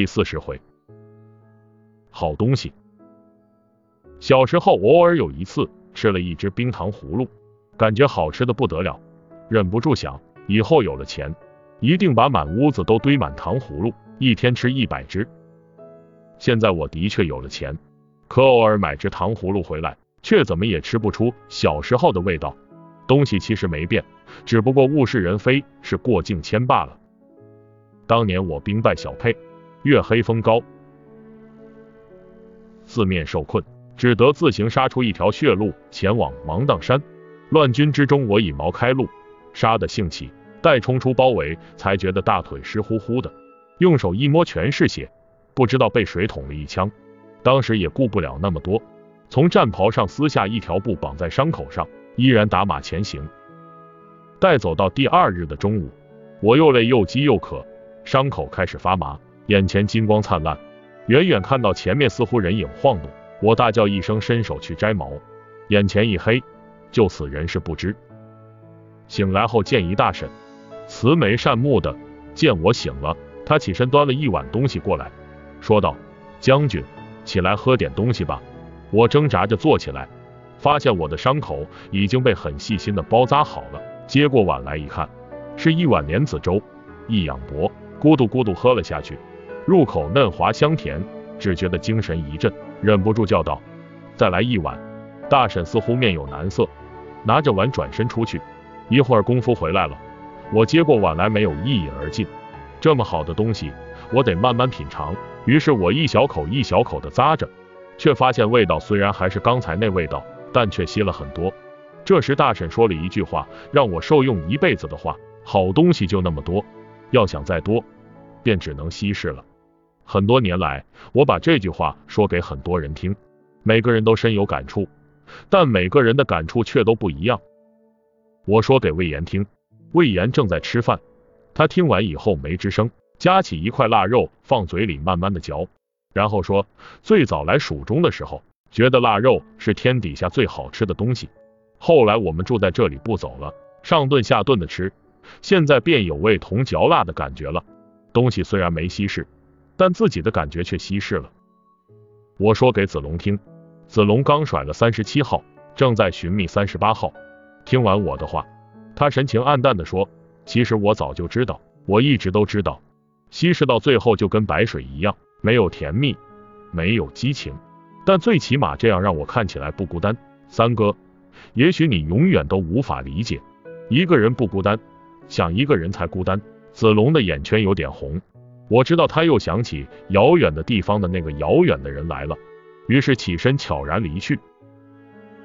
第40回。好东西。小时候偶尔有一次吃了一只冰糖葫芦，感觉好吃的不得了，忍不住想，以后有了钱，一定把满屋子都堆满糖葫芦，一天吃100只。现在我的确有了钱，可偶尔买只糖葫芦回来，却怎么也吃不出小时候的味道。东西其实没变，只不过物是人非，是过境迁罢了。当年我兵败小沛，月黑风高，四面受困，只得自行杀出一条血路前往芒砀山。乱军之中，我以矛开路，杀得兴起，待冲出包围，才觉得大腿湿乎乎的，用手一摸全是血，不知道被谁捅了一枪。当时也顾不了那么多，从战袍上撕下一条布绑在伤口上，依然打马前行。待走到第2日的中午，我又累又饥又渴，伤口开始发麻，眼前金光灿烂，远远看到前面似乎人影晃动，我大叫一声，伸手去摘毛，眼前一黑，就此人事不知。醒来后见一大婶，慈眉善目的，见我醒了，她起身端了一碗东西过来，说道：“将军，起来喝点东西吧。”我挣扎着坐起来，发现我的伤口已经被很细心的包扎好了，接过碗来一看，是一碗莲子粥，一仰脖，咕嘟咕嘟喝了下去，入口嫩滑香甜，只觉得精神一振，忍不住叫道：“再来一碗！”大婶似乎面有难色，拿着碗转身出去，一会儿功夫回来了，我接过碗来，没有一饮而尽。这么好的东西，我得慢慢品尝，于是我一小口一小口的咂着，却发现味道虽然还是刚才那味道，但却稀了很多。这时大婶说了一句话，让我受用一辈子的话：“好东西就那么多，要想再多，便只能稀释了。”很多年来，我把这句话说给很多人听，每个人都深有感触，但每个人的感触却都不一样。我说给魏延听，魏延正在吃饭，他听完以后没吱声，夹起一块腊肉放嘴里慢慢的嚼，然后说：“最早来蜀中的时候，觉得腊肉是天底下最好吃的东西，后来我们住在这里不走了，上顿下顿的吃，现在便有味同嚼蜡的感觉了。东西虽然没稀释，但自己的感觉却稀释了。”我说给子龙听，子龙刚甩了37号，正在寻觅38号。听完我的话，他神情黯淡地说：“其实我早就知道，我一直都知道，稀释到最后就跟白水一样，没有甜蜜，没有激情，但最起码这样让我看起来不孤单。三哥，也许你永远都无法理解，一个人不孤单，想一个人才孤单。”子龙的眼圈有点红，我知道他又想起遥远的地方的那个遥远的人来了，于是起身悄然离去。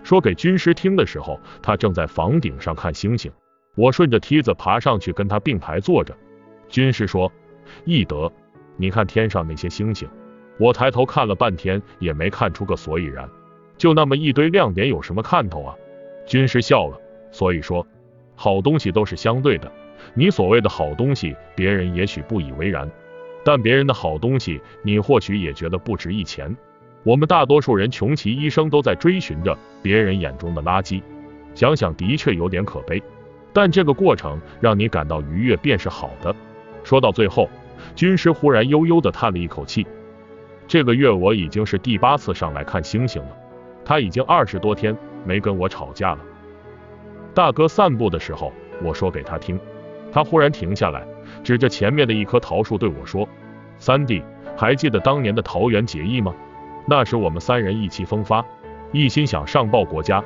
说给军师听的时候，他正在房顶上看星星，我顺着梯子爬上去跟他并排坐着。军师说：“翼德，你看天上那些星星。”我抬头看了半天也没看出个所以然，就那么一堆亮点有什么看头啊？军师笑了，所以说好东西都是相对的，你所谓的好东西，别人也许不以为然，但别人的好东西你或许也觉得不值一钱。我们大多数人穷其一生都在追寻着别人眼中的垃圾，想想的确有点可悲，但这个过程让你感到愉悦便是好的。说到最后，军师忽然悠悠地叹了一口气：“这个月我已经是第8次上来看星星了，他已经20多天没跟我吵架了。”大哥散步的时候，我说给他听，他忽然停下来，指着前面的一棵桃树对我说：“三弟，还记得当年的桃园结义吗？那时我们3人意气风发，一心想上报国家，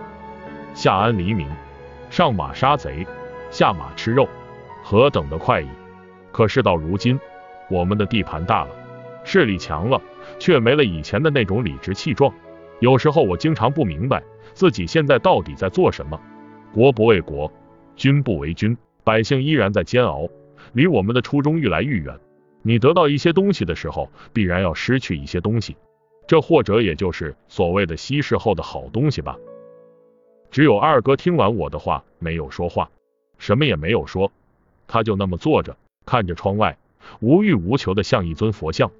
下安黎民，上马杀贼，下马吃肉，何等的快意！可是到如今，我们的地盘大了，势力强了，却没了以前的那种理直气壮。有时候我经常不明白自己现在到底在做什么。国不为国，君不为君，百姓依然在煎熬，离我们的初衷愈来愈远。你得到一些东西的时候，必然要失去一些东西，这或者也就是所谓的稀释后的好东西吧。”只有二哥听完我的话没有说话，什么也没有说，他就那么坐着看着窗外，无欲无求的像一尊佛像。